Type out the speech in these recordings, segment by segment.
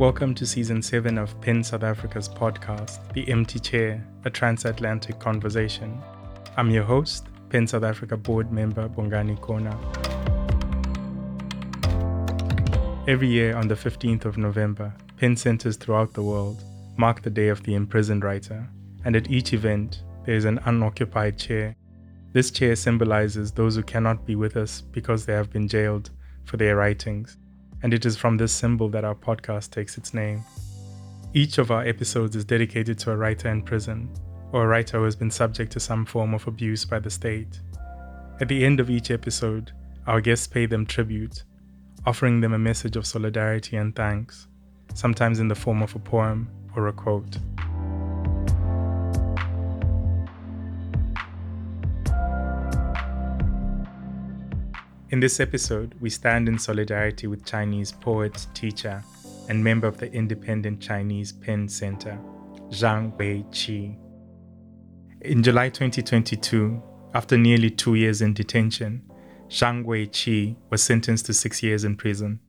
Welcome to Season 7 of PEN South Africa's podcast, The Empty Chair, a transatlantic conversation. I'm your host, PEN South Africa board member Bongani Kona. Every year on the 15th of November, PEN centers throughout the world mark the day of the imprisoned writer, and at each event, there is an unoccupied chair. This chair symbolizes those who cannot be with us because they have been jailed for their writings. And it is from this symbol that our podcast takes its name. Each of our episodes is dedicated to a writer in prison, or a writer who has been subject to some form of abuse by the state. At the end of each episode, our guests pay them tribute, offering them a message of solidarity and thanks, sometimes in the form of a poem or a quote. In this episode, we stand in solidarity with Chinese poet, teacher, and member of the Independent Chinese PEN Center, Zhang Guiqi. In July 2022, after nearly 2 years in detention, Zhang Guiqi was sentenced to 6 years in prison.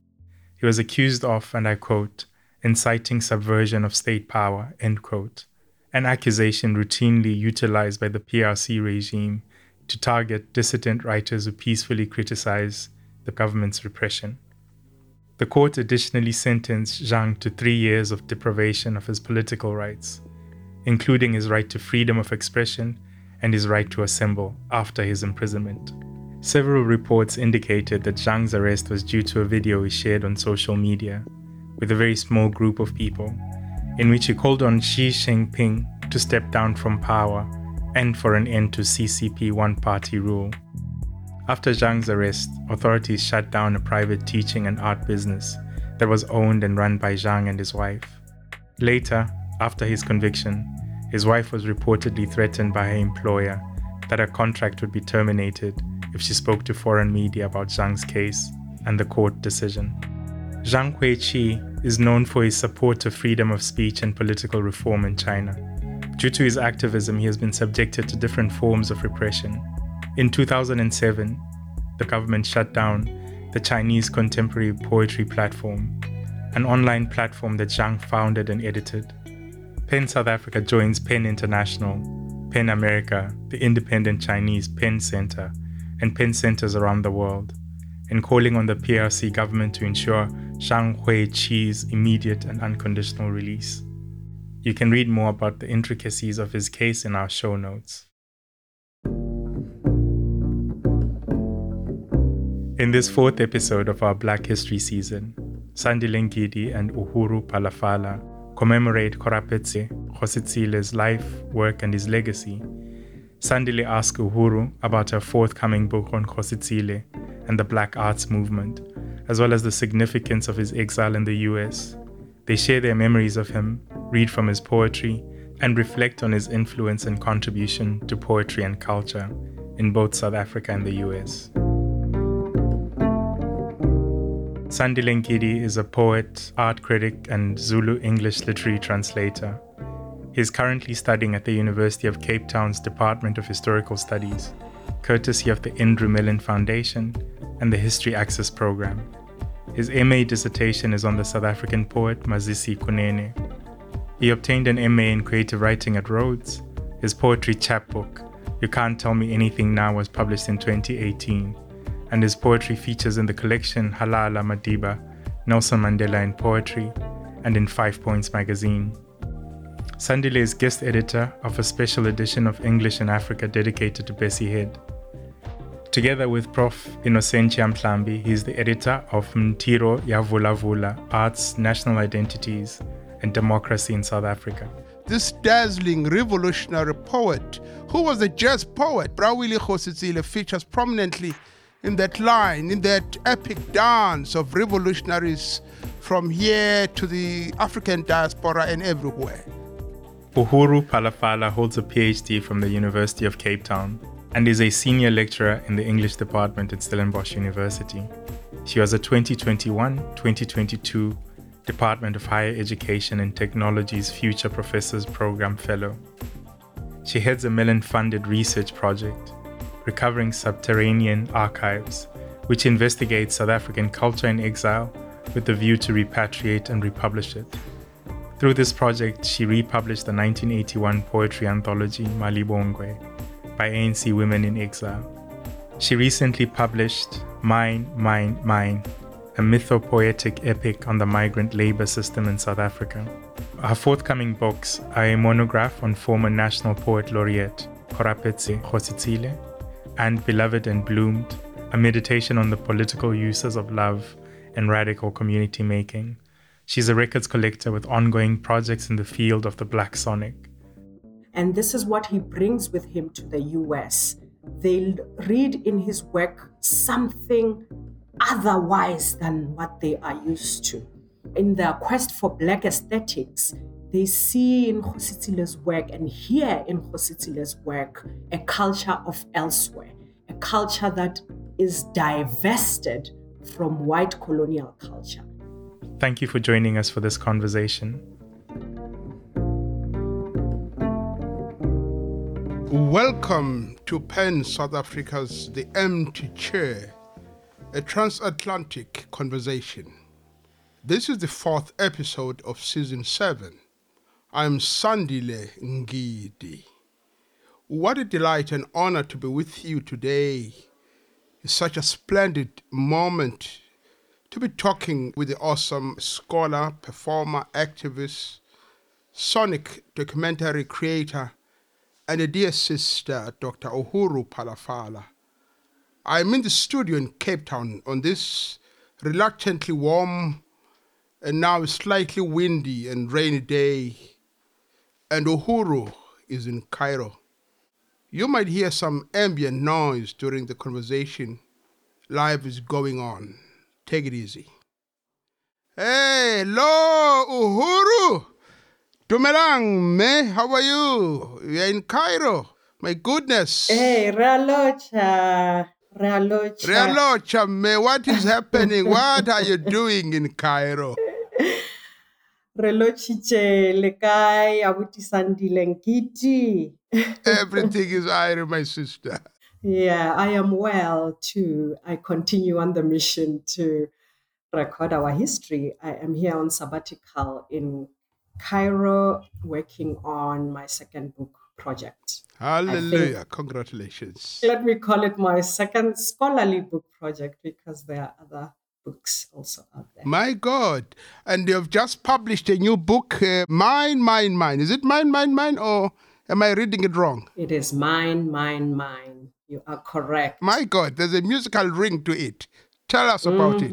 He was accused of, and I quote, inciting subversion of state power, end quote, an accusation routinely utilized by the PRC regime to target dissident writers who peacefully criticize the government's repression. The court additionally sentenced Zhang to 3 years of deprivation of his political rights, including his right to freedom of expression and his right to assemble after his imprisonment. Several reports indicated that Zhang's arrest was due to a video he shared on social media with a very small group of people, in which he called on Xi Jinping to step down from power and for an end to CCP one-party rule. After Zhang's arrest, authorities shut down a private teaching and art business that was owned and run by Zhang and his wife. Later, after his conviction, his wife was reportedly threatened by her employer that her contract would be terminated if she spoke to foreign media about Zhang's case and the court decision. Zhang Guiqi is known for his support of freedom of speech and political reform in China. Due to his activism, he has been subjected to different forms of repression. In 2007, the government shut down the Chinese Contemporary Poetry Platform, an online platform that Zhang founded and edited. PEN South Africa joins PEN International, PEN America, the Independent Chinese PEN Center, and PEN centers around the world, in calling on the PRC government to ensure Zhang Guiqi's immediate and unconditional release. You can read more about the intricacies of his case in our show notes. In this fourth episode of our Black History season, Sandile Ngidi and Uhuru Phalafala commemorate Keorapetse Kgositsile's life, work, and his legacy. Sandile asks Uhuru about her forthcoming book on Kgositsile and the Black Arts Movement, as well as the significance of his exile in the US. They share their memories of him, read from his poetry, and reflect on his influence and contribution to poetry and culture in both South Africa and the US. Sandile Ngidi is a poet, art critic, and Zulu English literary translator. He is currently studying at the University of Cape Town's Department of Historical Studies, courtesy of the Andrew Mellon Foundation and the History Access Program. His MA dissertation is on the South African poet Mazisi Kunene. He obtained an MA in creative writing at Rhodes. His poetry chapbook, You Can't Tell Me Anything Now, was published in 2018, and his poetry features in the collection Halala Madiba, Nelson Mandela in Poetry, and in 5 Points magazine. Sandile is guest editor of a special edition of English in Africa dedicated to Bessie Head. Together with Prof. Innocentia Mhlambi, he is the editor of Mtiro Yavulavula, Arts, National Identities, and Democracy in South Africa. This dazzling revolutionary poet, who was a jazz poet, Brawile Kgositsile features prominently in that line, in that epic dance of revolutionaries from here to the African diaspora and everywhere. Uhuru Phalafala holds a PhD from the University of Cape Town and is a senior lecturer in the English department at Stellenbosch University. She was a 2021-2022 Department of Higher Education and Technology's Future Professors Program Fellow. She heads a Mellon-funded research project, Recovering Subterranean Archives, which investigates South African culture in exile with the view to repatriate and republish it. Through this project, she republished the 1981 poetry anthology Malibongwe by ANC women in exile. She recently published Mine, Mine, Mine, a mythopoetic epic on the migrant labor system in South Africa. Her forthcoming books are a monograph on former National Poet Laureate Keorapetse Kgositsile and Beloved and Bloomed, a meditation on the political uses of love and radical community making. She's a records collector with ongoing projects in the field of the Black Sonic. And this is what he brings with him to the US. They'll read in his work something otherwise than what they are used to. In their quest for Black aesthetics, they see in Kgositsile's work and hear in Kgositsile's work a culture of elsewhere, a culture that is divested from white colonial culture. Thank you for joining us for this conversation. Welcome to PEN South Africa's The Empty Chair, a transatlantic conversation. This is the fourth episode of Season 7. I'm Sandile Ngidi. What a delight and honor to be with you today. It's such a splendid moment to be talking with the awesome scholar, performer, activist, sonic documentary creator, and a dear sister, Dr. Uhuru Phalafala. I'm in the studio in Cape Town on this reluctantly warm and now slightly windy and rainy day, and Uhuru is in Cairo. You might hear some ambient noise during the conversation. Life is going on. Take it easy. Hey, hello, Uhuru. Dumelang, me, how are you? You're in Cairo. My goodness. Hey, Ralocha. Realocha, me, what is happening? What are you doing in Cairo? Relochiche, lekai, abuti Sandile Ngidi. Everything is iron, my sister. Yeah, I am well too. I continue on the mission to record our history. I am here on sabbatical in Cairo, working on my second book project. Hallelujah. Congratulations. Let me call it my second scholarly book project because there are other books also out there. My God. And you've just published a new book, Mine, Mine, Mine. Is it Mine, Mine, Mine, or am I reading it wrong? It is Mine, Mine, Mine. You are correct. My God, there's a musical ring to it. Tell us about it.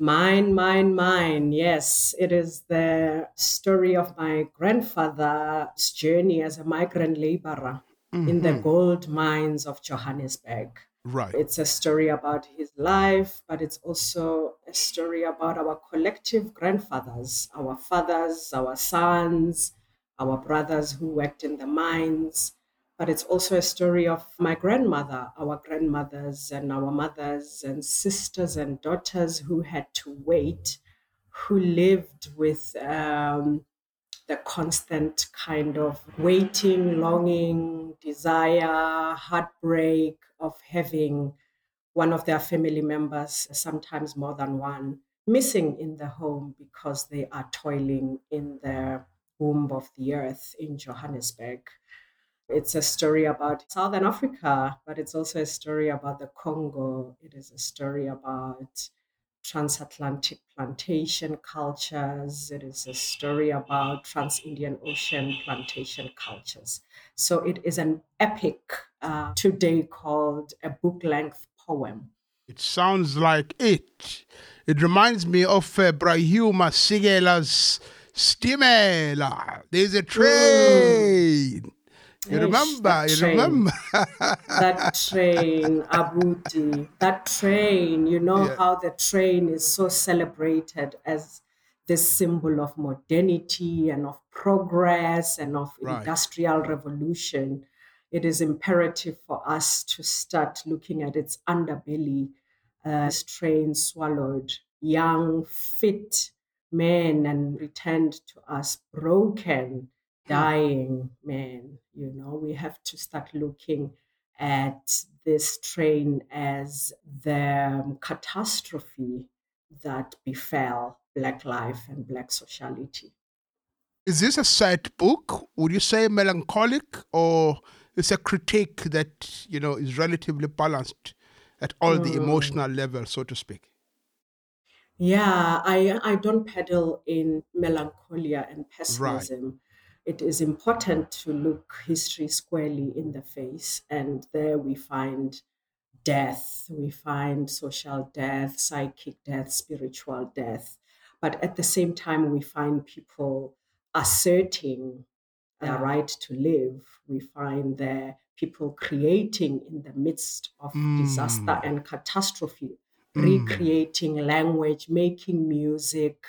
Mine, Mine, Mine. Yes, it is the story of my grandfather's journey as a migrant laborer in the gold mines of Johannesburg. Right. It's a story about his life, but it's also a story about our collective grandfathers, our fathers, our sons, our brothers who worked in the mines. But it's also a story of my grandmother, our grandmothers and our mothers and sisters and daughters who had to wait, who lived with the constant kind of waiting, longing, desire, heartbreak of having one of their family members, sometimes more than one, missing in the home because they are toiling in the womb of the earth in Johannesburg. It's a story about Southern Africa, but it's also a story about the Congo. It is a story about transatlantic plantation cultures. It is a story about trans-Indian Ocean plantation cultures. So it is an epic today called a book-length poem. It sounds like it. It reminds me of Brahima Sigela's Stimela. There's a train. You remember? That train, Abuti, that train, you know how the train is so celebrated as this symbol of modernity and of progress and of industrial revolution. It is imperative for us to start looking at its underbelly. This train swallowed young, fit men and returned to us broken, dying men. You know, we have to start looking at this train as the catastrophe that befell Black life and Black sociality. Is this a sad book? Would you say melancholic, or it's a critique that, you know, is relatively balanced at all the emotional levels, so to speak? Yeah, I don't peddle in melancholia and pessimism. Right. It is important to look history squarely in the face, and there we find death, we find social death, psychic death, spiritual death. But at the same time, we find people asserting their right to live. We find the people creating in the midst of disaster and catastrophe, recreating language, making music,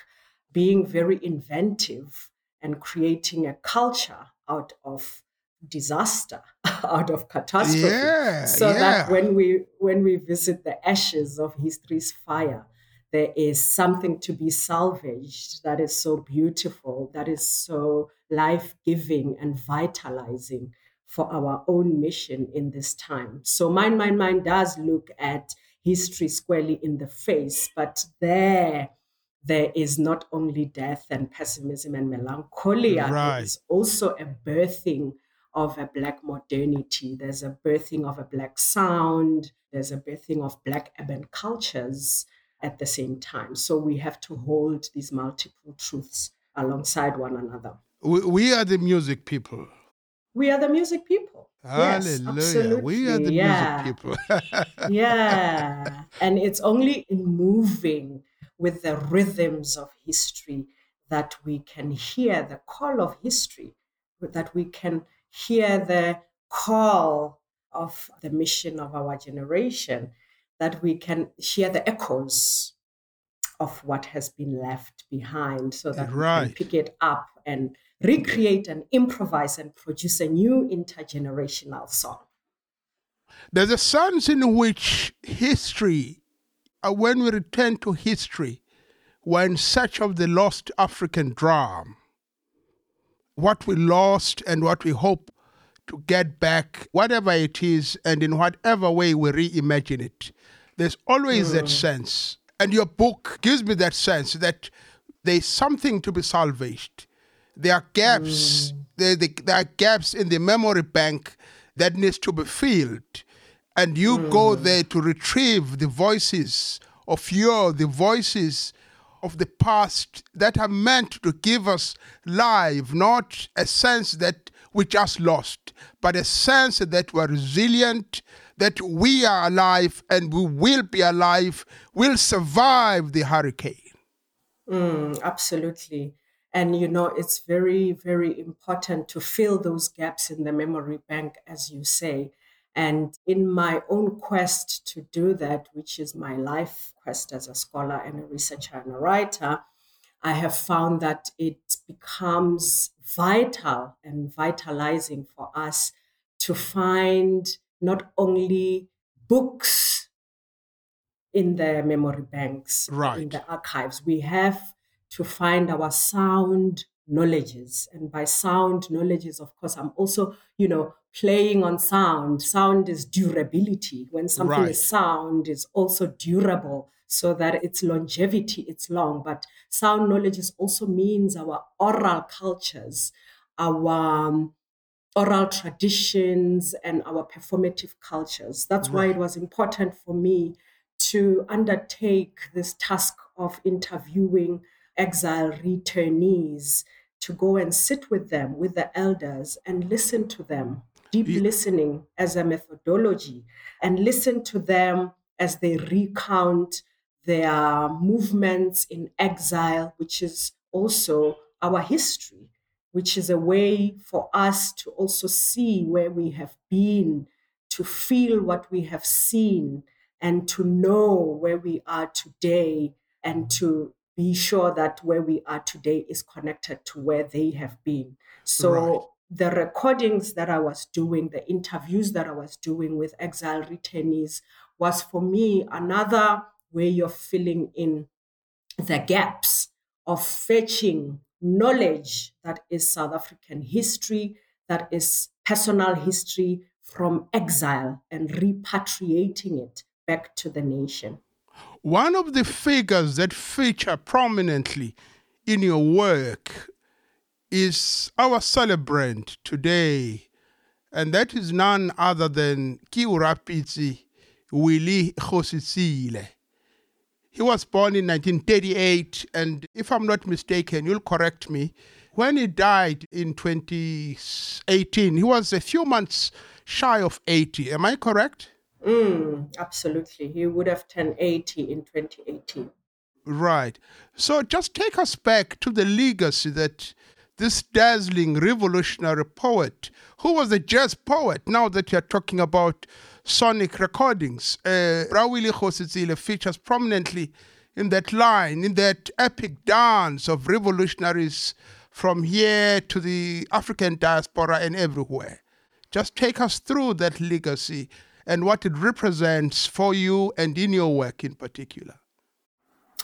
being very inventive, and creating a culture out of disaster, out of catastrophe. That when we visit the ashes of history's fire, there is something to be salvaged that is so beautiful, that is so life-giving and vitalizing for our own mission in this time. So Mine does look at history squarely in the face, but there is not only death and pessimism and melancholia, There's also a birthing of a Black modernity. There's a birthing of a Black sound. There's a birthing of Black urban cultures at the same time. So we have to hold these multiple truths alongside one another. We are the music people. We are the music people. Hallelujah. Yes, absolutely. We are the music people. And it's only in moving with the rhythms of history that we can hear the call of history, that we can hear the call of the mission of our generation, that we can hear the echoes of what has been left behind, so that we can pick it up and recreate and improvise and produce a new intergenerational song. There's a sense in which history, when we return to history, we're in search of the lost African drum, what we lost and what we hope to get back, whatever it is, and in whatever way we reimagine it. There's always that sense. And your book gives me that sense that there's something to be salvaged. There are gaps. There are gaps in the memory bank that needs to be filled. And you go there to retrieve the voices of the voices of the past that are meant to give us life, not a sense that we just lost, but a sense that we're resilient, that we are alive and we will be alive, we'll survive the hurricane. Absolutely. And, you know, it's very, very important to fill those gaps in the memory bank, as you say. And in my own quest to do that, which is my life quest as a scholar and a researcher and a writer, I have found that it becomes vital and vitalizing for us to find not only books in the memory banks, in the archives. We have to find our sound knowledges. And by sound knowledges, of course, I'm also, you know, playing on sound. Sound is durability. When something is sound, it's also durable, so that its longevity, it's long. But sound knowledge also means our oral cultures, our oral traditions, and our performative cultures. That's why it was important for me to undertake this task of interviewing exile returnees, to go and sit with them, with the elders, and listen to them. Deep listening as a methodology, and listen to them as they recount their movements in exile, which is also our history, which is a way for us to also see where we have been, to feel what we have seen, and to know where we are today, and to be sure that where we are today is connected to where they have been. So the recordings that I was doing, the interviews that I was doing with exile returnees, was for me another way of filling in the gaps, of fetching knowledge that is South African history, that is personal history, from exile and repatriating it back to the nation. One of the figures that feature prominently in your work is our celebrant today, and that is none other than Keorapetse Kgositsile. He was born in 1938, and if I'm not mistaken, you'll correct me, when he died in 2018, he was a few months shy of 80. Am I correct? Absolutely. He would have turned 80 in 2018. Right. So just take us back to the legacy that this dazzling revolutionary poet, who was a jazz poet, now that you're talking about sonic recordings, Rawile Kgositsile features prominently in that line, in that epic dance of revolutionaries from here to the African diaspora and everywhere. Just take us through that legacy and what it represents for you and in your work in particular.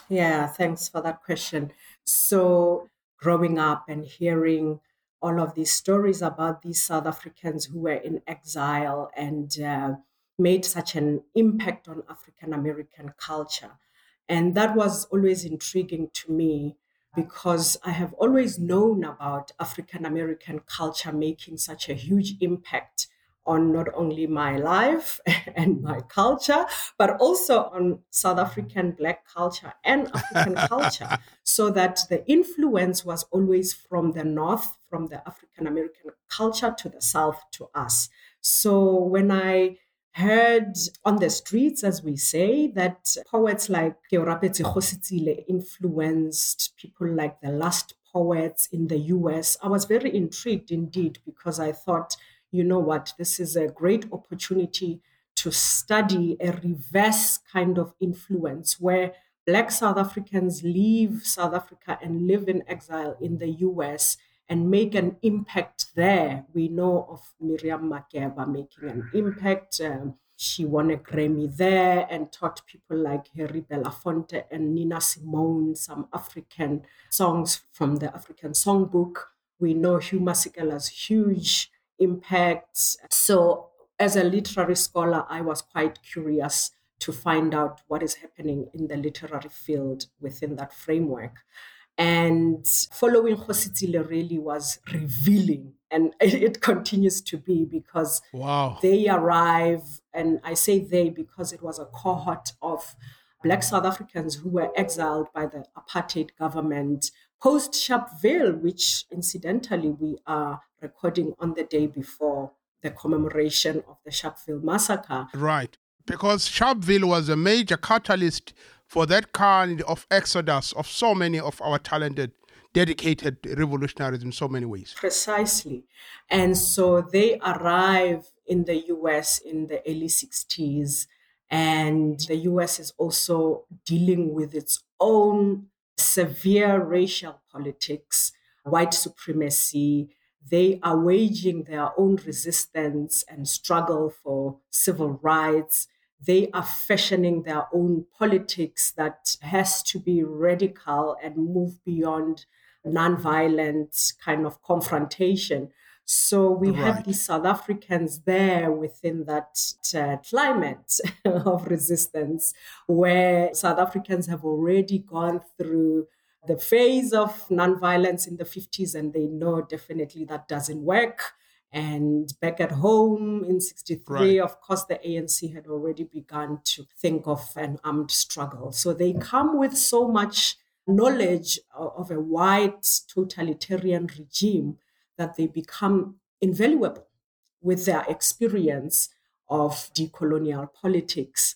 Yeah, thanks for that question. So growing up and hearing all of these stories about these South Africans who were in exile and made such an impact on African-American culture. And that was always intriguing to me because I have always known about African-American culture making such a huge impact on not only my life and my culture, but also on South African Black culture and African culture, so that the influence was always from the North, from the African American culture to the South to us. So when I heard on the streets, as we say, that poets like Keorapetse Kgositsile influenced people like The Last Poets in the US, I was very intrigued indeed, because I thought, you know what, this is a great opportunity to study a reverse kind of influence where Black South Africans leave South Africa and live in exile in the US and make an impact there. We know of Miriam Makeba making an impact. She won a Grammy there and taught people like Harry Belafonte and Nina Simone some African songs from the African Songbook. We know Hugh Masekela's huge impacts. So as a literary scholar, I was quite curious to find out what is happening in the literary field within that framework. And following Kgositsile really was revealing, and it continues to be, because they arrive, and I say they because it was a cohort of Black South Africans who were exiled by the apartheid government post-Sharpeville, which incidentally we are recording on the day before the commemoration of the Sharpeville massacre. Right, because Sharpeville was a major catalyst for that kind of exodus of so many of our talented, dedicated revolutionaries in so many ways. Precisely. And so they arrive in the US in the early 60s, and the US is also dealing with its own severe racial politics, white supremacy. They are waging their own resistance and struggle for civil rights. They are fashioning their own politics that has to be radical and move beyond nonviolent kind of confrontation. So we have these South Africans there within that climate of resistance, where South Africans have already gone through the phase of nonviolence in the 50s, and they know definitely that doesn't work. And back at home in 63, of course, the ANC had already begun to think of an armed struggle. So they come with so much knowledge of a white totalitarian regime that they become invaluable with their experience of decolonial politics.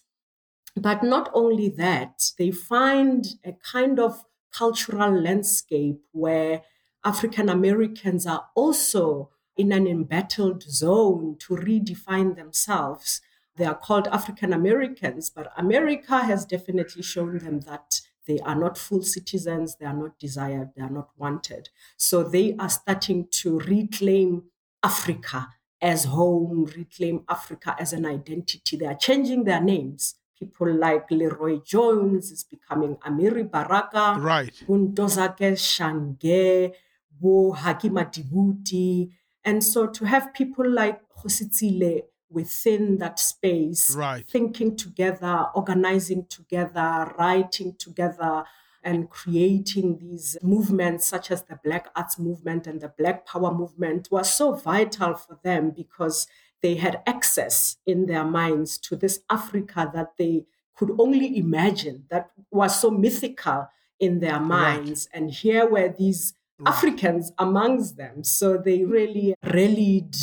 But not only that, they find a kind of cultural landscape where African Americans are also in an embattled zone to redefine themselves. They are called African Americans, but America has definitely shown them that they are not full citizens, they are not desired, they are not wanted. So they are starting to reclaim Africa as home, reclaim Africa as an identity. They are changing their names. People like Leroy Jones is becoming Amiri Baraka, Bundozake Shange, Bo Hakima Dibuti. And so to have people like Kgositsile within that space, right, thinking together, organizing together, writing together, and creating these movements such as the Black Arts Movement and the Black Power Movement was so vital for them because they had access in their minds to this Africa that they could only imagine, that was so mythical in their minds. Right. And here were these Africans amongst them. So they really rallied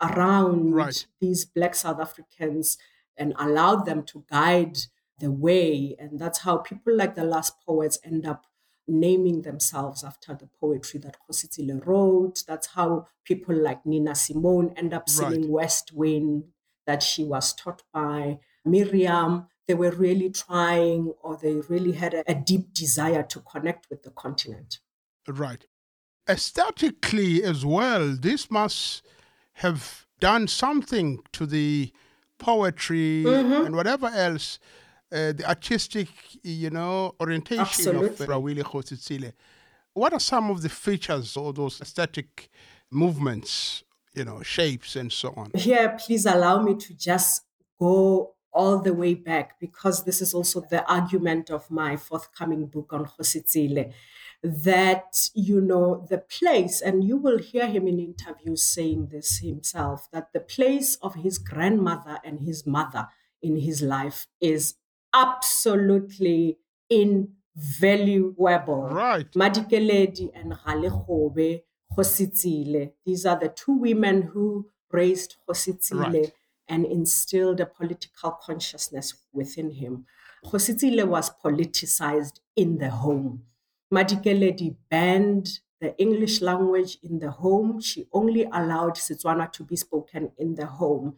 around these Black South Africans and allowed them to guide the way. And that's how people like the Last Poets end up naming themselves after the poetry that Kgositsile wrote. That's how people like Nina Simone end up singing West Wind, that she was taught by Miriam. They were really trying, or they really had a deep desire to connect with the continent. Right. Aesthetically as well, this must have done something to the poetry and whatever else, the artistic, orientation of Rawile Kgositsile. What are some of the features or those aesthetic movements, shapes and so on? Here, please allow me to just go all the way back, because this is also the argument of my forthcoming book on Kgositsile, that, the place, and you will hear him in interviews saying this himself, that the place of his grandmother and his mother in his life is absolutely invaluable. Right. Madikeledi and Kgositsile. These are the two women who raised Kgositsile and instilled a political consciousness within him. Kgositsile was politicized in the home. Madikeledi banned the English language in the home. She only allowed Setswana to be spoken in the home.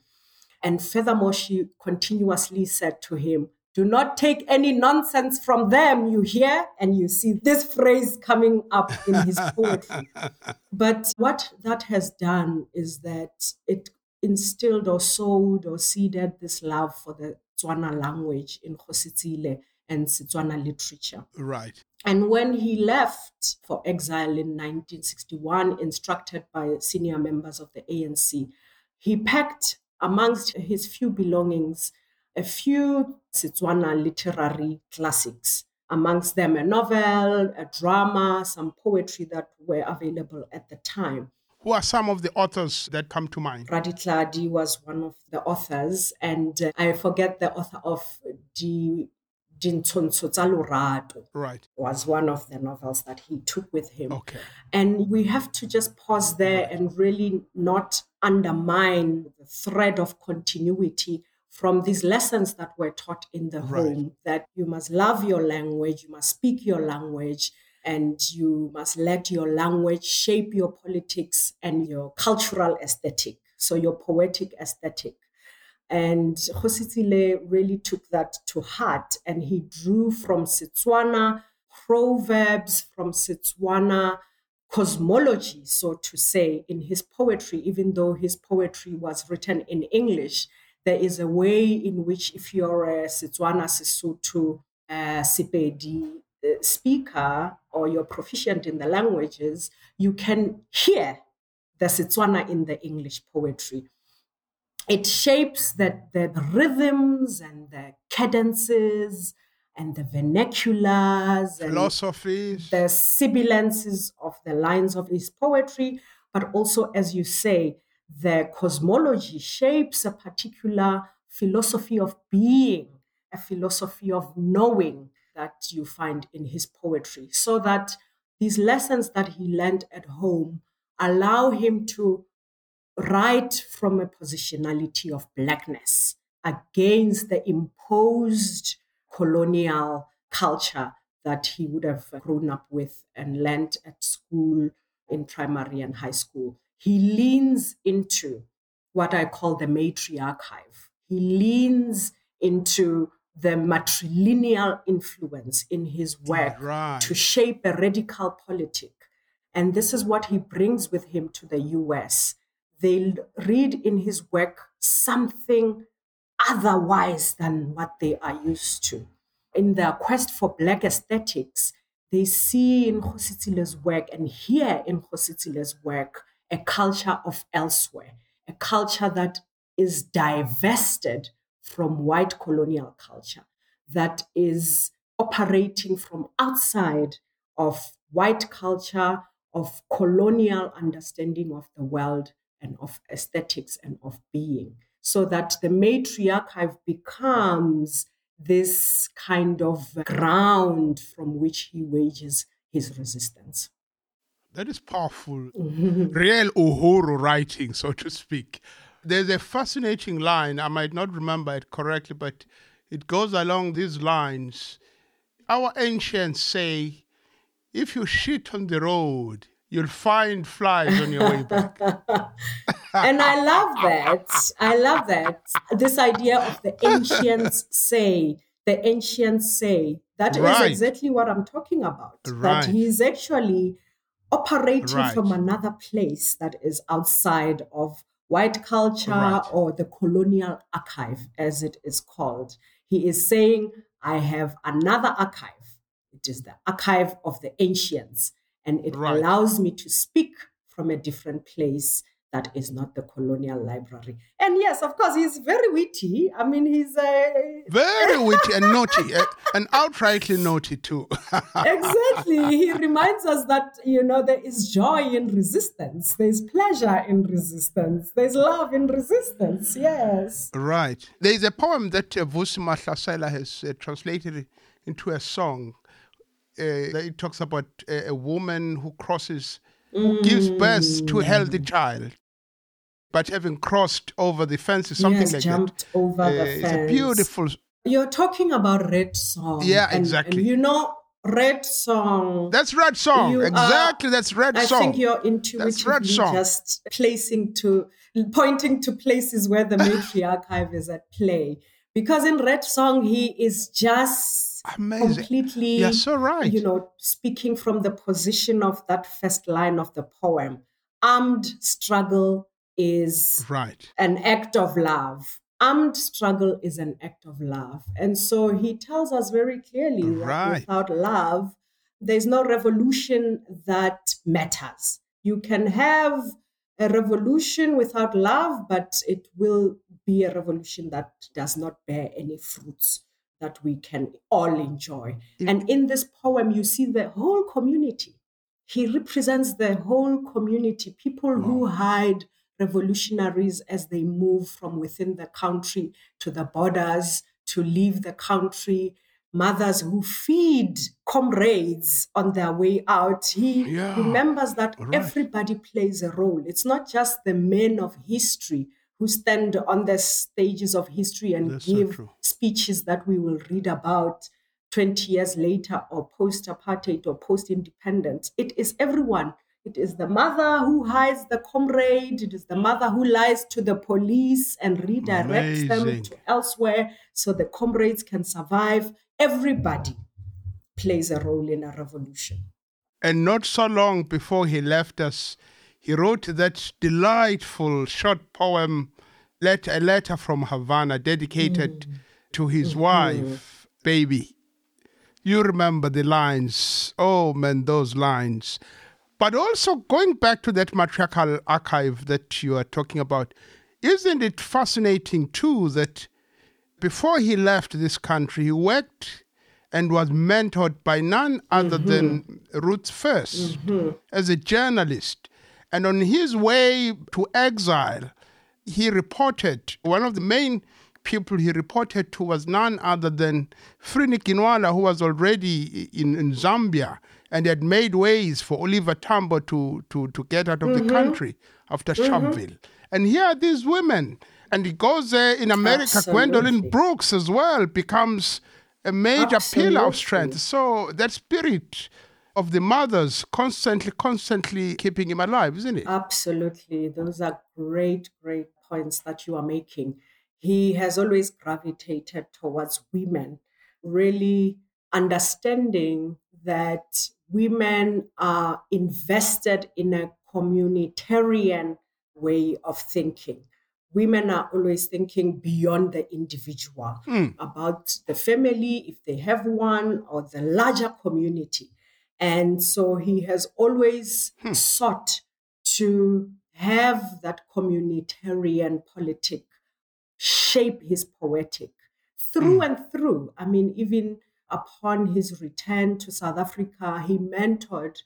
And furthermore, she continuously said to him, "Do not take any nonsense from them, you hear?" And you see this phrase coming up in his poetry. But what that has done is that it instilled or sowed or seeded this love for the Tswana language in Kgositsile and Setswana literature. Right. And when he left for exile in 1961, instructed by senior members of the ANC, he packed amongst his few belongings a few Setswana literary classics, amongst them a novel, a drama, some poetry that were available at the time. Who are some of the authors that come to mind? Raditladi was one of the authors, and I forget the author of was one of the novels that he took with him. Okay. And we have to just pause there and really not undermine the thread of continuity from these lessons that were taught in the home, that you must love your language, you must speak your language, and you must let your language shape your politics and your cultural aesthetic, so your poetic aesthetic. And Kgositsile really took that to heart, and he drew from Setswana proverbs, from Setswana cosmology, so to say, in his poetry. Even though his poetry was written in English, there is a way in which, if you're a Setswana, Sesotho, Sepedi speaker, or you're proficient in the languages, you can hear the Setswana in the English poetry. It shapes the rhythms and the cadences and the vernaculars and philosophies, the sibilances of the lines of his poetry, but also, as you say, the cosmology shapes a particular philosophy of being, a philosophy of knowing that you find in his poetry, so that these lessons that he learned at home allow him to write from a positionality of Blackness against the imposed colonial culture that he would have grown up with and learned at school, in primary and high school. He leans into what I call the matriarchive. He leans into the matrilineal influence in his work to shape a radical politic. And this is what he brings with him to the US. They read in his work something otherwise than what they are used to. In their quest for Black aesthetics, they see in Kgositsile's work and hear in Kgositsile's work a culture of elsewhere, a culture that is divested from white colonial culture, that is operating from outside of white culture, of colonial understanding of the world and of aesthetics and of being, so that the matriarchive becomes this kind of ground from which he wages his resistance. That is powerful, real Uhuru writing, so to speak. There's a fascinating line, I might not remember it correctly, but it goes along these lines. Our ancients say, if you shit on the road, you'll find flies on your way back. And I love that. I love that. This idea of the ancients say, that right. is exactly what I'm talking about. Right. That he's actually operating right. from another place that is outside of white culture right. or the colonial archive, as it is called. He is saying, I have another archive. It is the archive of the ancients. And it right. allows me to speak from a different place that is not the colonial library. And yes, of course, he's very witty. I mean, he's a... Very witty and naughty, and outrightly naughty too. Exactly. He reminds us that, there is joy in resistance. There's pleasure in resistance. There's love in resistance. Yes. Right. There's a poem that Vusi Mahlasela has translated into a song. It talks about a woman who gives birth to a healthy child, but having crossed over the fence, jumped over the fence. It's a beautiful. You're talking about Red Song. Yeah, exactly. And Red Song. That's Red Song. Exactly, that's Red Song. I think you're intuitively just pointing to places where the matriarchive is at play. Because in Red Song, he is just amazing. Completely, you're so right. Speaking from the position of that first line of the poem. Armed struggle is right. an act of love. Armed struggle is an act of love. And so he tells us very clearly right. that without love, there's no revolution that matters. You can have a revolution without love, but it will be a revolution that does not bear any fruits that we can all enjoy. And in this poem, you see the whole community. He represents the whole community, people wow. who hide revolutionaries as they move from within the country to the borders, to leave the country. Mothers who feed comrades on their way out. He remembers that right. everybody plays a role. It's not just the men of history who stand on the stages of history and That's give so speeches that we will read about 20 years later or post-apartheid or post-independence. It is everyone. It is the mother who hides the comrade. It is the mother who lies to the police and redirects Amazing. Them to elsewhere so the comrades can survive. Everybody plays a role in a revolution. And not so long before he left us, he wrote that delightful short poem, a letter from Havana dedicated to his wife, baby. You remember the lines. Oh, man, those lines. But also going back to that matriarchal archive that you are talking about, isn't it fascinating too that before he left this country, he worked and was mentored by none other than Ruth First as a journalist. And on his way to exile, one of the main people he reported to was none other than Frene Ginwala, who was already in Zambia. And had made ways for Oliver Tambo to get out of the country after Sharpeville. And here are these women. And he goes there in America. Absolutely. Gwendolyn Brooks as well becomes a major pillar of strength. So that spirit of the mothers constantly keeping him alive, isn't it? Absolutely. Those are great, great points that you are making. He has always gravitated towards women, really understanding that women are invested in a communitarian way of thinking. Women are always thinking beyond the individual, about the family, if they have one, or the larger community. And so he has always sought to have that communitarian politic shape his poetic through and through. I mean, even upon his return to South Africa, he mentored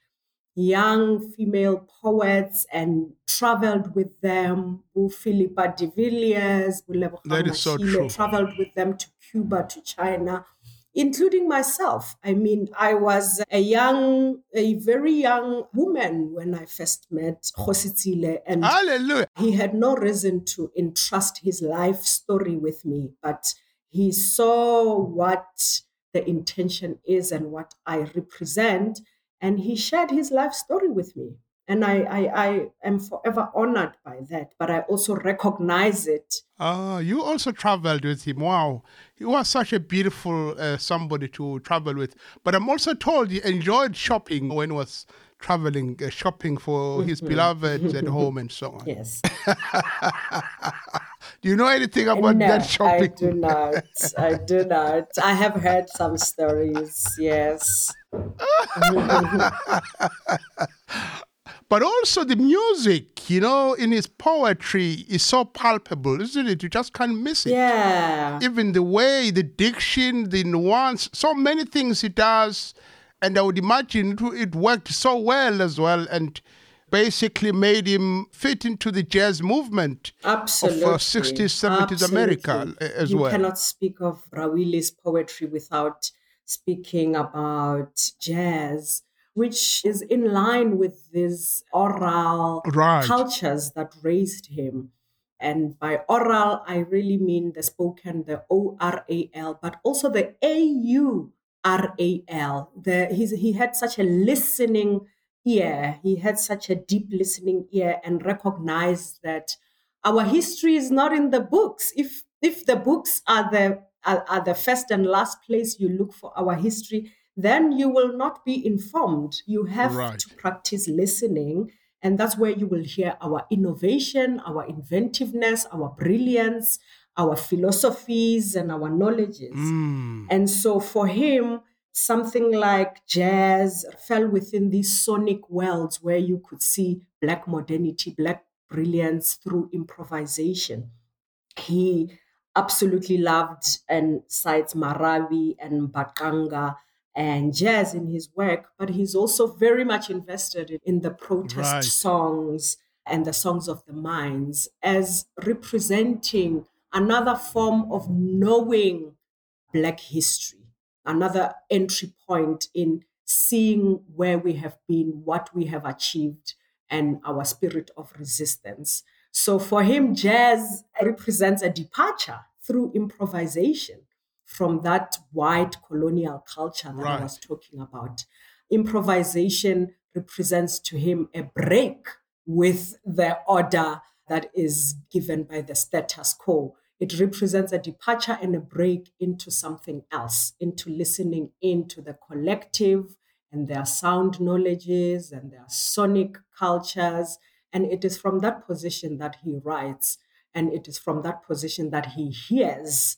young female poets and traveled with them. Philippa de Villiers, that is so true. Traveled with them to Cuba, to China, including myself. I mean, I was a very young woman when I first met Kgositsile, and hallelujah, he had no reason to entrust his life story with me, but he saw what the intention is and what I represent, and he shared his life story with me. And I am forever honored by that, but I also recognize it. Oh, you also traveled with him. Wow. He was such a beautiful somebody to travel with. But I'm also told he enjoyed shopping when he was traveling, shopping for his beloved at home and so on. Yes. Do you know anything about that shopping? I do not. I have heard some stories, yes. But also the music, you know, in his poetry is so palpable, isn't it? You just can't miss it. Yeah. Even the way, the diction, the nuance, so many things he does. And I would imagine it worked so well as well and basically made him fit into the jazz movement Absolutely. Of 60s, 70s Absolutely. America as well. You cannot speak of Rawile's poetry without speaking about jazz, which is in line with these oral cultures that raised him. And by oral, I really mean the spoken, the O-R-A-L, but also the A-U-R-A-L. He had such a listening ear. He had such a deep listening ear and recognized that our history is not in the books. If the books are the first and last place you look for our history, then you will not be informed. You have to practice listening, and that's where you will hear our innovation, our inventiveness, our brilliance, our philosophies, and our knowledges. And so for him, something like jazz fell within these sonic worlds where you could see Black modernity, Black brilliance through improvisation. He absolutely loved and cites Marabi and Mbaqanga and jazz in his work, but he's also very much invested in the protest songs and the songs of the mines as representing another form of knowing Black history, another entry point in seeing where we have been, what we have achieved, and our spirit of resistance. So for him, jazz represents a departure through improvisation from that white colonial culture that I was talking about. Improvisation represents to him a break with the order that is given by the status quo. It represents a departure and a break into something else, into listening into the collective and their sound knowledges and their sonic cultures. And it is from that position that he writes, and it is from that position that he hears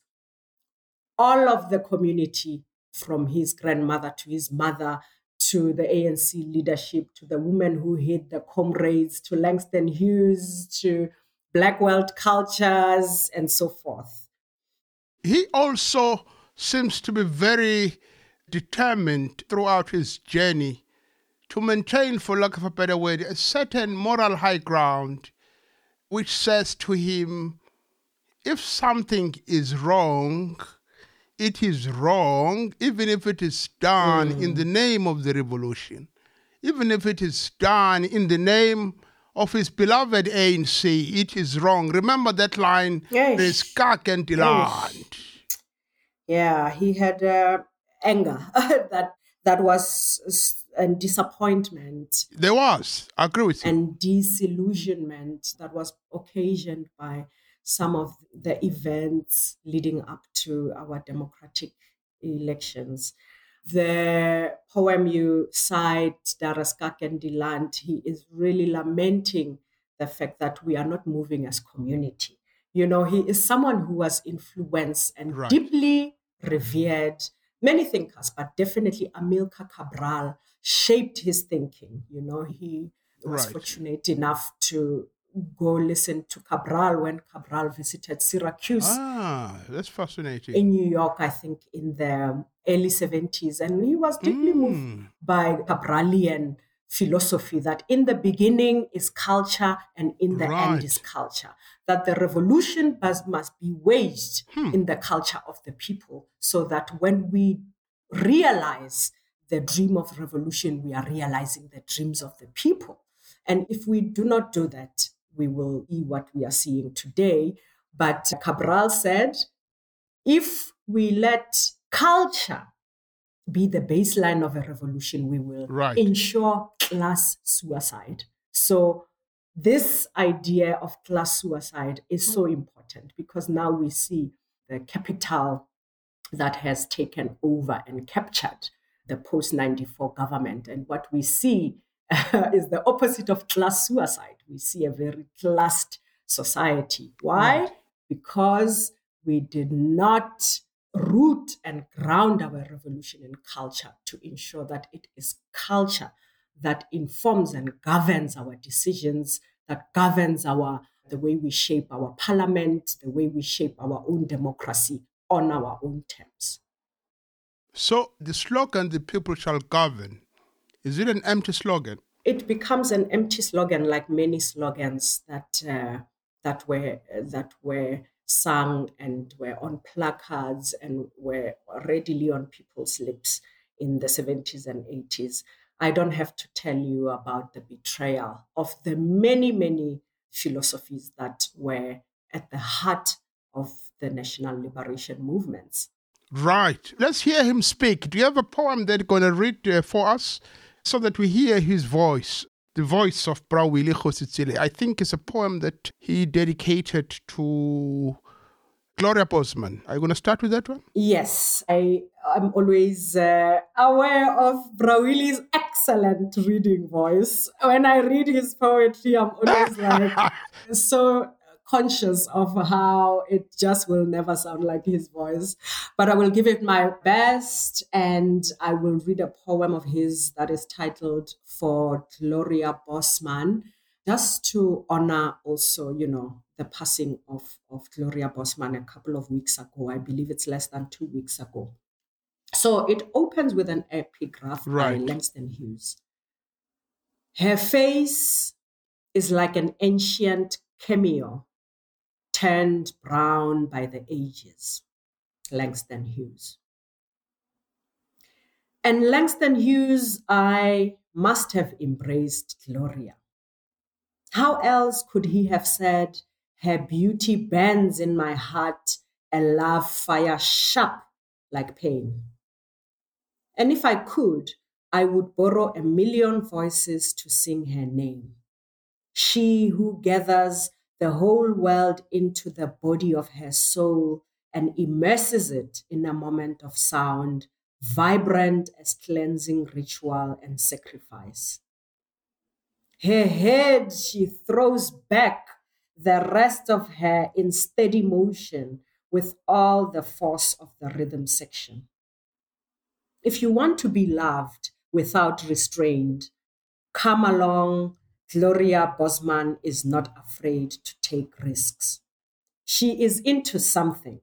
all of the community, from his grandmother to his mother, to the ANC leadership, to the women who hid the comrades, to Langston Hughes, to Black world cultures, and so forth. He also seems to be very determined throughout his journey to maintain, for lack of a better word, a certain moral high ground, which says to him, if something is wrong, it is wrong, even if it is done in the name of the revolution, even if it is done in the name of his beloved ANC, it is wrong. Remember that line, there's kak and land. Yeah, he had anger that was and disappointment. There was, I agree with you. And disillusionment that was occasioned by some of the events leading up to our democratic elections. The poem you cite, Daraskak and Diland, he is really lamenting the fact that we are not moving as community. You know, he is someone who was influenced and deeply revered. Many thinkers, but definitely Amílcar Cabral shaped his thinking. You know, he was fortunate enough to go listen to Cabral when Cabral visited Syracuse. Ah, that's fascinating. In New York, I think, in the early 70s. And he was deeply moved by Cabralian philosophy that in the beginning is culture and in the end is culture. That the revolution must be waged in the culture of the people, so that when we realize the dream of revolution, we are realizing the dreams of the people. And if we do not do that, we will see what we are seeing today. But Cabral said, if we let culture be the baseline of a revolution, we will ensure class suicide. So this idea of class suicide is so important, because now we see the capital that has taken over and captured the post-94 government. And what we see is the opposite of class suicide. We see a very classed society. Why? Right. Because we did not root and ground our revolution in culture to ensure that it is culture that informs and governs our decisions, that governs the way we shape our parliament, the way we shape our own democracy on our own terms. So the slogan, "The people shall govern," is it an empty slogan? It becomes an empty slogan, like many slogans that were sung and were on placards and were readily on people's lips in the 70s and 80s. I don't have to tell you about the betrayal of the many, many philosophies that were at the heart of the national liberation movements. Right. Let's hear him speak. Do you have a poem that you're going to read for us so that we hear his voice? The voice of Prawile Kgositsile, I think, is a poem that he dedicated to Gloria Bosman. Are you going to start with that one? Yes, I am always aware of Brawile's excellent reading voice. When I read his poetry, I'm always like so conscious of how it just will never sound like his voice. But I will give it my best, and I will read a poem of his that is titled For Gloria Bosman, just to honor also, the passing of Gloria Bosman a couple of weeks ago. I believe it's less than 2 weeks ago. So it opens with an epigraph by Langston Hughes. Her face is like an ancient cameo, turned brown by the ages. Langston Hughes. And Langston Hughes, I must have embraced Gloria. How else could he have said, her beauty burns in my heart, a love fire sharp like pain? And if I could, I would borrow 1,000,000 voices to sing her name. She who gathers the whole world into the body of her soul and immerses it in a moment of sound, vibrant as cleansing ritual and sacrifice. Her head she throws back, the rest of her in steady motion with all the force of the rhythm section. If you want to be loved without restraint, come along. Gloria Bosman is not afraid to take risks. She is into something.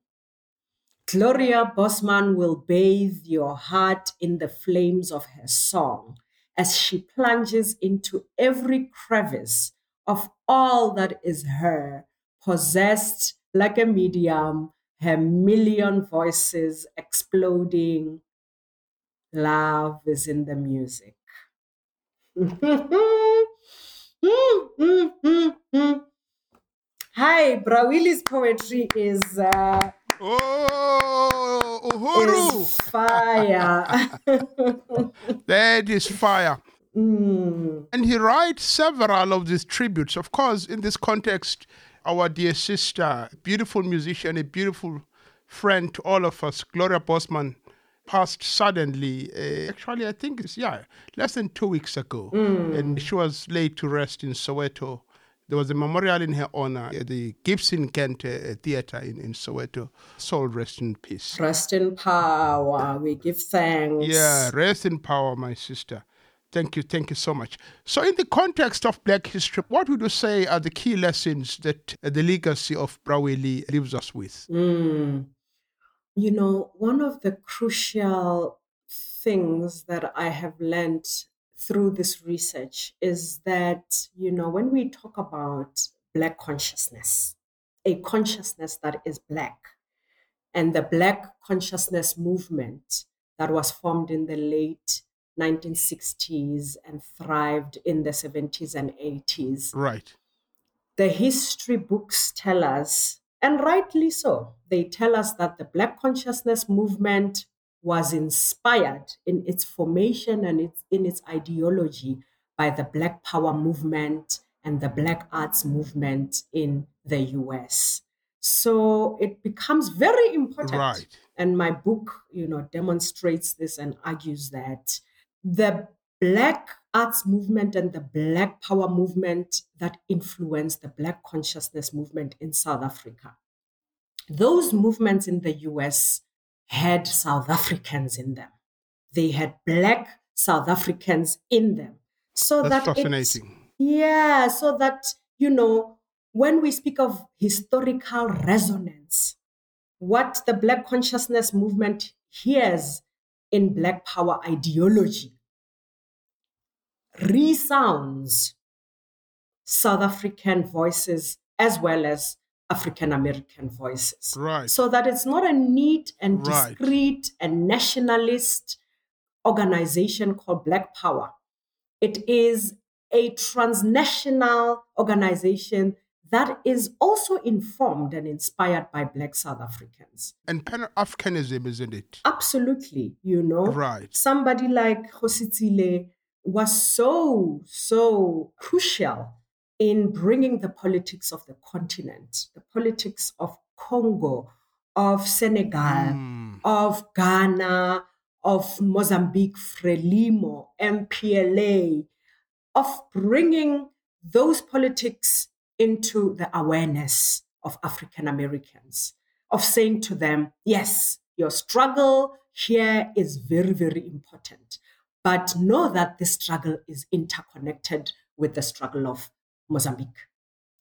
Gloria Bosman will bathe your heart in the flames of her song as she plunges into every crevice of all that is her, possessed like a medium, her 1,000,000 voices exploding. Love is in the music. Hi, Brawile's poetry is Uhuru. Is fire. That is fire. And he writes several of these tributes. Of course, in this context, our dear sister, beautiful musician, a beautiful friend to all of us, Gloria Bosman, passed suddenly, actually I think it's less than 2 weeks ago, and she was laid to rest in Soweto. There was a memorial in her honor at the Gibson Kent Theatre in Soweto. Soul, rest in peace. Rest in power, we give thanks. Yeah, rest in power, my sister. Thank you so much. So in the context of Black history, what would you say are the key lessons that the legacy of Brawley leaves us with? You know, one of the crucial things that I have learned through this research is that, you know, when we talk about Black consciousness, a consciousness that is Black, and the Black Consciousness Movement that was formed in the late 1960s and thrived in the 70s and 80s. Right. The history books tell us, and rightly so, they tell us that the Black Consciousness Movement was inspired in its formation and in its ideology by the Black Power Movement and the Black Arts Movement in the US. So it becomes very important. Right. And my book, you know, demonstrates this and argues that the Black Arts Movement and the Black Power Movement that influenced the Black Consciousness Movement in South Africa, those movements in the US had South Africans in them. They had Black South Africans in them. That's fascinating. Yeah, so that, you know, when we speak of historical resonance, what the Black Consciousness Movement hears in Black Power ideology resounds South African voices as well as African American voices. Right. So that it's not a neat and discreet and nationalist organization called Black Power. It is a transnational organization that is also informed and inspired by Black South Africans. And Pan-Africanism, isn't it? Absolutely, you know. Right. Somebody like Kgositsile was so crucial in bringing the politics of the continent, the politics of Congo, of Senegal, of Ghana, of Mozambique, Frelimo, MPLA, of bringing those politics into the awareness of African Americans, of saying to them, yes, your struggle here is very, very important, but know that this struggle is interconnected with the struggle of Mozambique,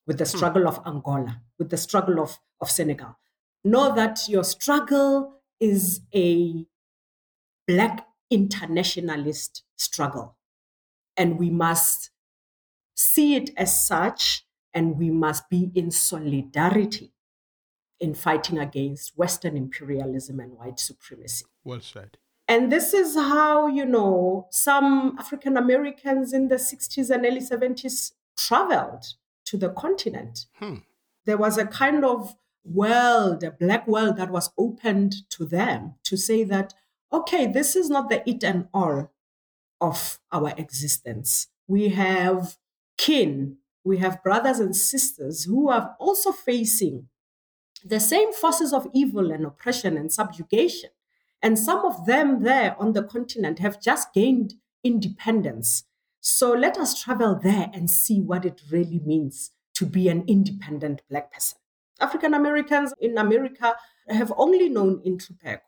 with the struggle of Angola, with the struggle of Senegal. Know that your struggle is a Black internationalist struggle, and we must see it as such. And we must be in solidarity in fighting against Western imperialism and white supremacy. Well said. And this is how, you know, some African Americans in the 60s and early 70s traveled to the continent. There was a kind of world, a Black world that was opened to them to say that, okay, this is not the it and all of our existence. We have kin. We have brothers and sisters who are also facing the same forces of evil and oppression and subjugation. And some of them there on the continent have just gained independence. So let us travel there and see what it really means to be an independent Black person. African Americans in America have only known Intrupeco,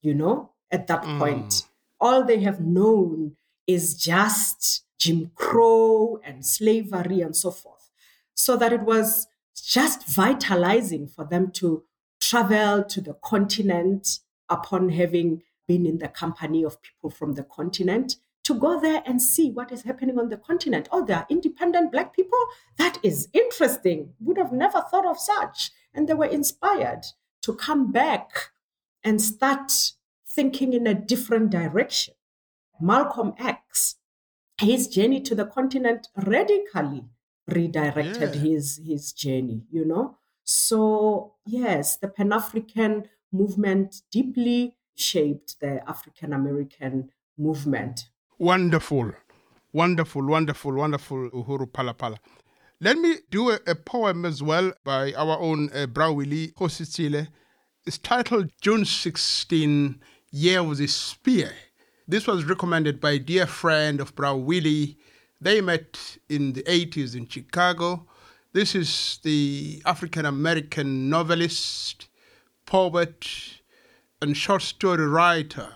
you know, at that point. All they have known is just Jim Crow and slavery and so forth, so that it was just vitalizing for them to travel to the continent upon having been in the company of people from the continent to go there and see what is happening on the continent. Oh, there are independent Black people? That is interesting. Would have never thought of such. And they were inspired to come back and start thinking in a different direction. Malcolm X, his journey to the continent radically redirected his journey, you know. So, yes, the Pan-African movement deeply shaped the African-American movement. Wonderful, Uhuru Phalafala. Let me do a poem as well by our own Brawley Kgositsile. It's titled June 16, Year of the Spear. This was recommended by a dear friend of Brawley. They met in the 80s in Chicago. This is the African-American novelist, poet, and short story writer,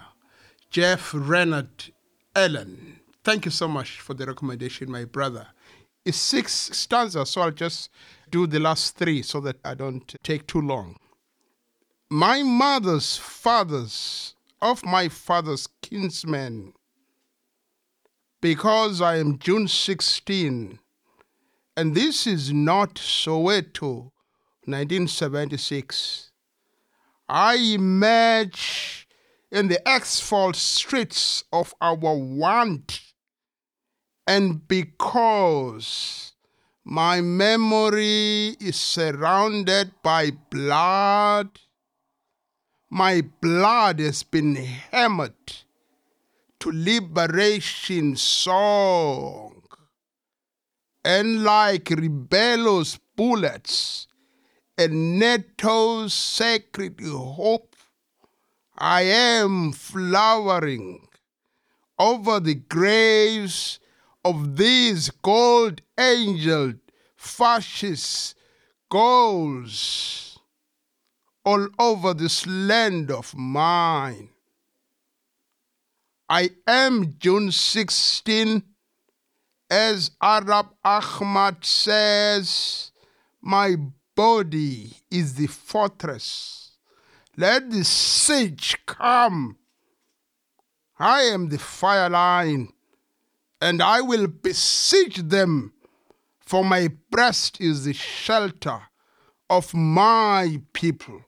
Jeff Renard Allen. Thank you so much for the recommendation, my brother. It's 6 stanzas, so I'll just do the last 3 so that I don't take too long. My mother's fathers of my father's kinsmen, because I am June 16, and this is not Soweto, 1976. I emerge in the asphalt streets of our want, and because my memory is surrounded by blood, my blood has been hammered to liberation song. And like rebellious bullets and NATO's sacred hope, I am flowering over the graves of these gold angel fascist goals all over this land of mine. I am June 16, as Arab Ahmad says, my body is the fortress. Let the siege come. I am the fire line, and I will besiege them, for my breast is the shelter of my people.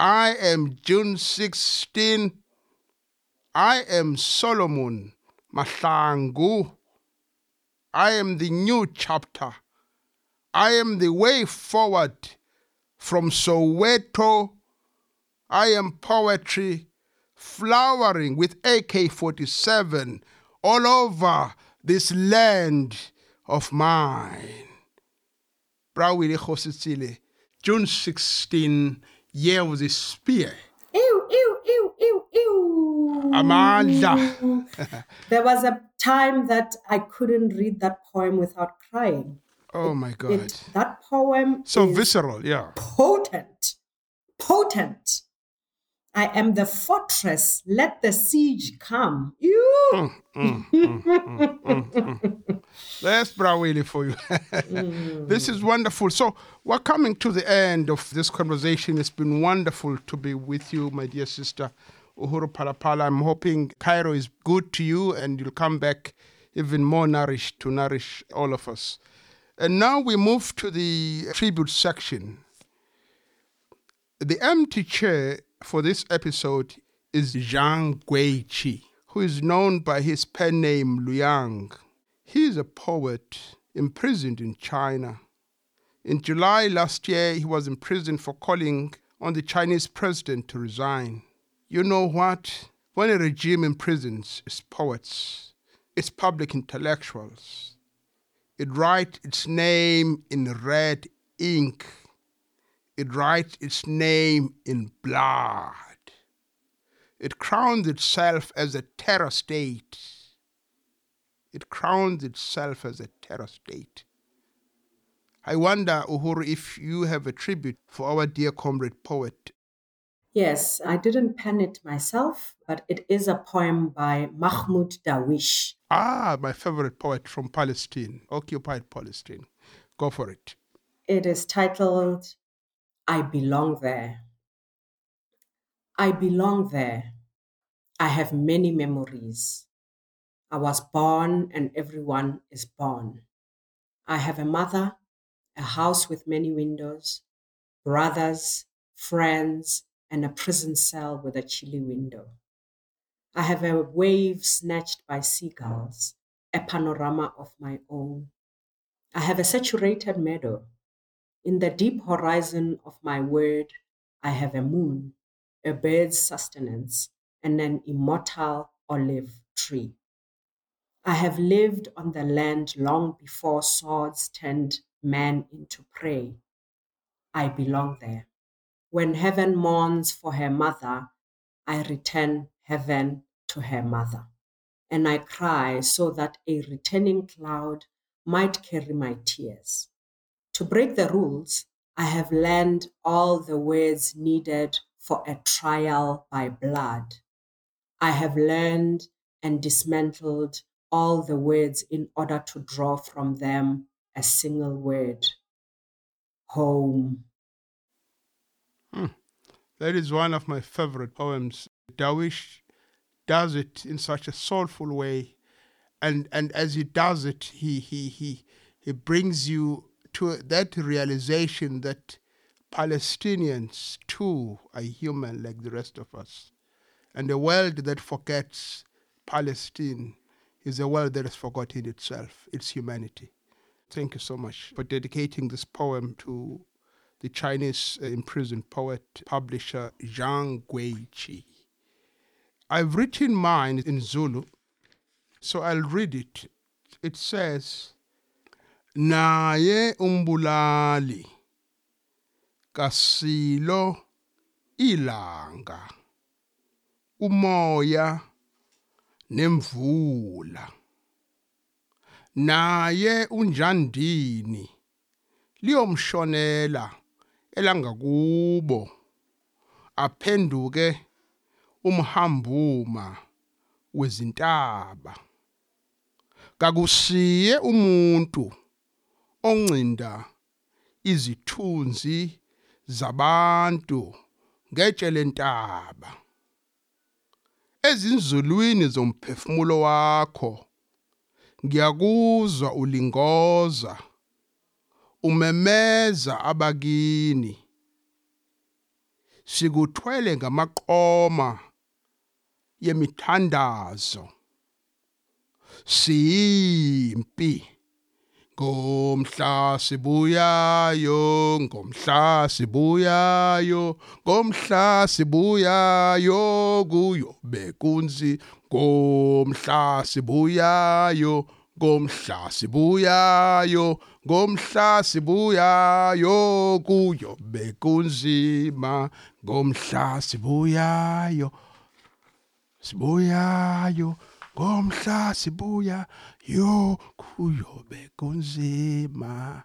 I am June 16. I am Solomon Mahlangu. I am the new chapter. I am the way forward from Soweto. I am poetry flowering with AK-47 all over this land of mine. Madikeledi Kgositsile, June 16, Year of the Spear. Ew, ew, ew, ew, ew. Amanda. There was a time that I couldn't read that poem without crying. Oh, my God. That poem so is visceral, yeah. Potent. Potent. I am the fortress. Let the siege come. You. That's Brawili for you. This is wonderful. So we're coming to the end of this conversation. It's been wonderful to be with you, my dear sister Uhuru Phalafala. I'm hoping Cairo is good to you and you'll come back even more nourished to nourish all of us. And now we move to the tribute section. The empty chair for this episode is Zhang Guiqi, who is known by his pen name Luyang. He is a poet imprisoned in China. In July last year, he was imprisoned for calling on the Chinese president to resign. You know what? When a regime imprisons its poets, its public intellectuals, it writes its name in red ink. It writes its name in blood. It crowns itself as a terror state. It crowns itself as a terror state. I wonder, Uhuru, if you have a tribute for our dear comrade poet. Yes, I didn't pen it myself, but it is a poem by Mahmoud Darwish. Ah, my favorite poet from Palestine, occupied Palestine. Go for it. It is titled, I belong there. I belong there. I have many memories. I was born and everyone is born. I have a mother, a house with many windows, brothers, friends, and a prison cell with a chilly window. I have a wave snatched by seagulls, a panorama of my own. I have a saturated meadow. In the deep horizon of my word, I have a moon, a bird's sustenance, and an immortal olive tree. I have lived on the land long before swords turned man into prey. I belong there. When heaven mourns for her mother, I return heaven to her mother. And I cry so that a returning cloud might carry my tears. To break the rules, I have learned all the words needed for a trial by blood. I have learned and dismantled all the words in order to draw from them a single word: home. That is one of my favorite poems. Darwish does it in such a soulful way, and as he does it, he brings you to that realization that Palestinians too are human like the rest of us, and a world that forgets Palestine is a world that has forgotten itself, its humanity. Thank you so much for dedicating this poem to the Chinese imprisoned poet, publisher Zhang Guiqi. I've written mine in Zulu, so I'll read it. It says, Naye umbulali, kasilo ilanga, umoya nemvula. Naye unjandini, liyomshonela elangakubo, aphenduke umhambuma wezintaba. Kakusiye umuntu oncinda izithunzi zabantu ngetshe lentaba. Ezinzulwini zomphefumulo wakho ngiyakuzwa ulingoza, umemeza abakini. Sikuthwele ngamaqoma yemithandazo, simpi ngomhlasibuyayo, ngomhlasibuyayo, ngomhlasibuyayo kuyo bekunzi, ngomhlasibuyayo, ngomhlasibuyayo, ngomhlasibuyayo kuyo bekunzima, ngomhlasibuyayo, sibuyayo, ngomhlasibuyayo kuyo bekunzima.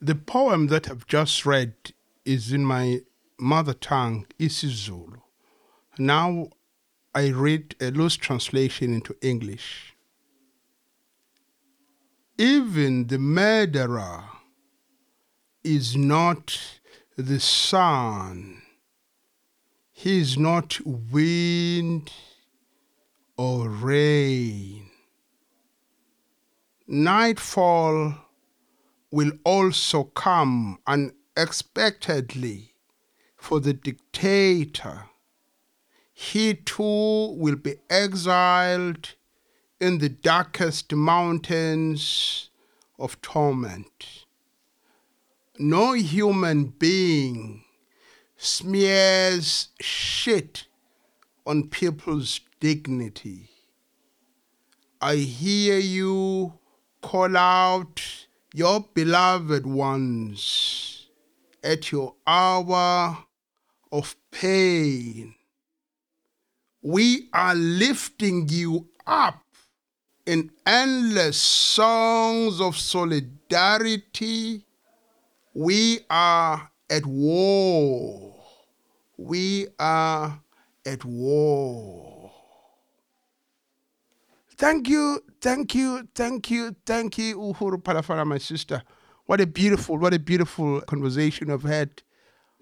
The poem that I've just read is in my mother tongue, isiZulu. Now I read a loose translation into English. Even the murderer is not the sun. He is not wind or rain. Nightfall will also come unexpectedly for the dictator. He too will be exiled in the darkest mountains of torment. No human being smears shit on people's dignity. I hear you call out your beloved ones at your hour of pain. We are lifting you up in endless songs of solidarity. We are at war. We are at war. Thank you, thank you, thank you, thank you, Uhuru Phalafala, my sister. What a beautiful conversation I've had.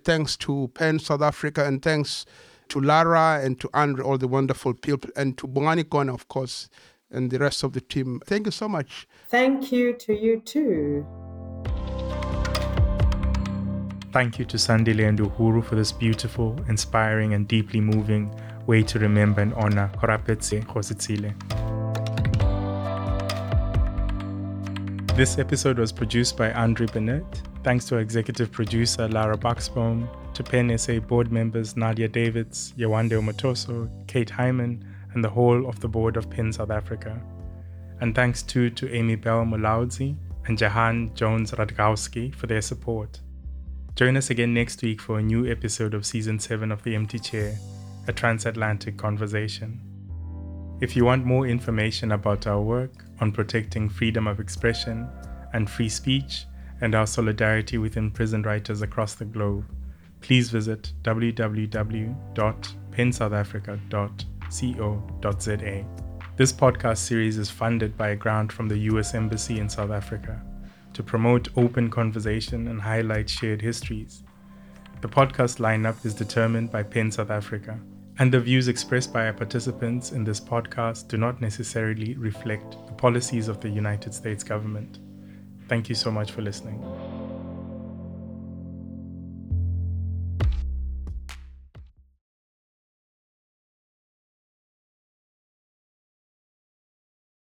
Thanks to PEN South Africa, and thanks to Lara and to Andre, all the wonderful people, and to Bongani Kona, of course, and the rest of the team. Thank you so much. Thank you to you too. Thank you to Sandile and Uhuru for this beautiful, inspiring and deeply moving way to remember and honor Keorapetse Kgositsile. This episode was produced by Andre Bennett. Thanks to our executive producer Lara Buxbaum, to PEN SA board members Nadia Davids, Yawande Omotoso, Kate Hyman, and the whole of the board of PEN South Africa. And thanks too to Amy Bell Mulaudzi and Jahan Jones Radkowski for their support. Join us again next week for a new episode of Season 7 of The Empty Chair, a transatlantic conversation. If you want more information about our work on protecting freedom of expression and free speech and our solidarity with imprisoned writers across the globe, please visit www.pensouthafrica.org. www.pen.co.za. This podcast series is funded by a grant from the US Embassy in South Africa to promote open conversation and highlight shared histories. The podcast lineup is determined by PEN South Africa, and the views expressed by our participants in this podcast do not necessarily reflect the policies of the United States government. Thank you so much for listening.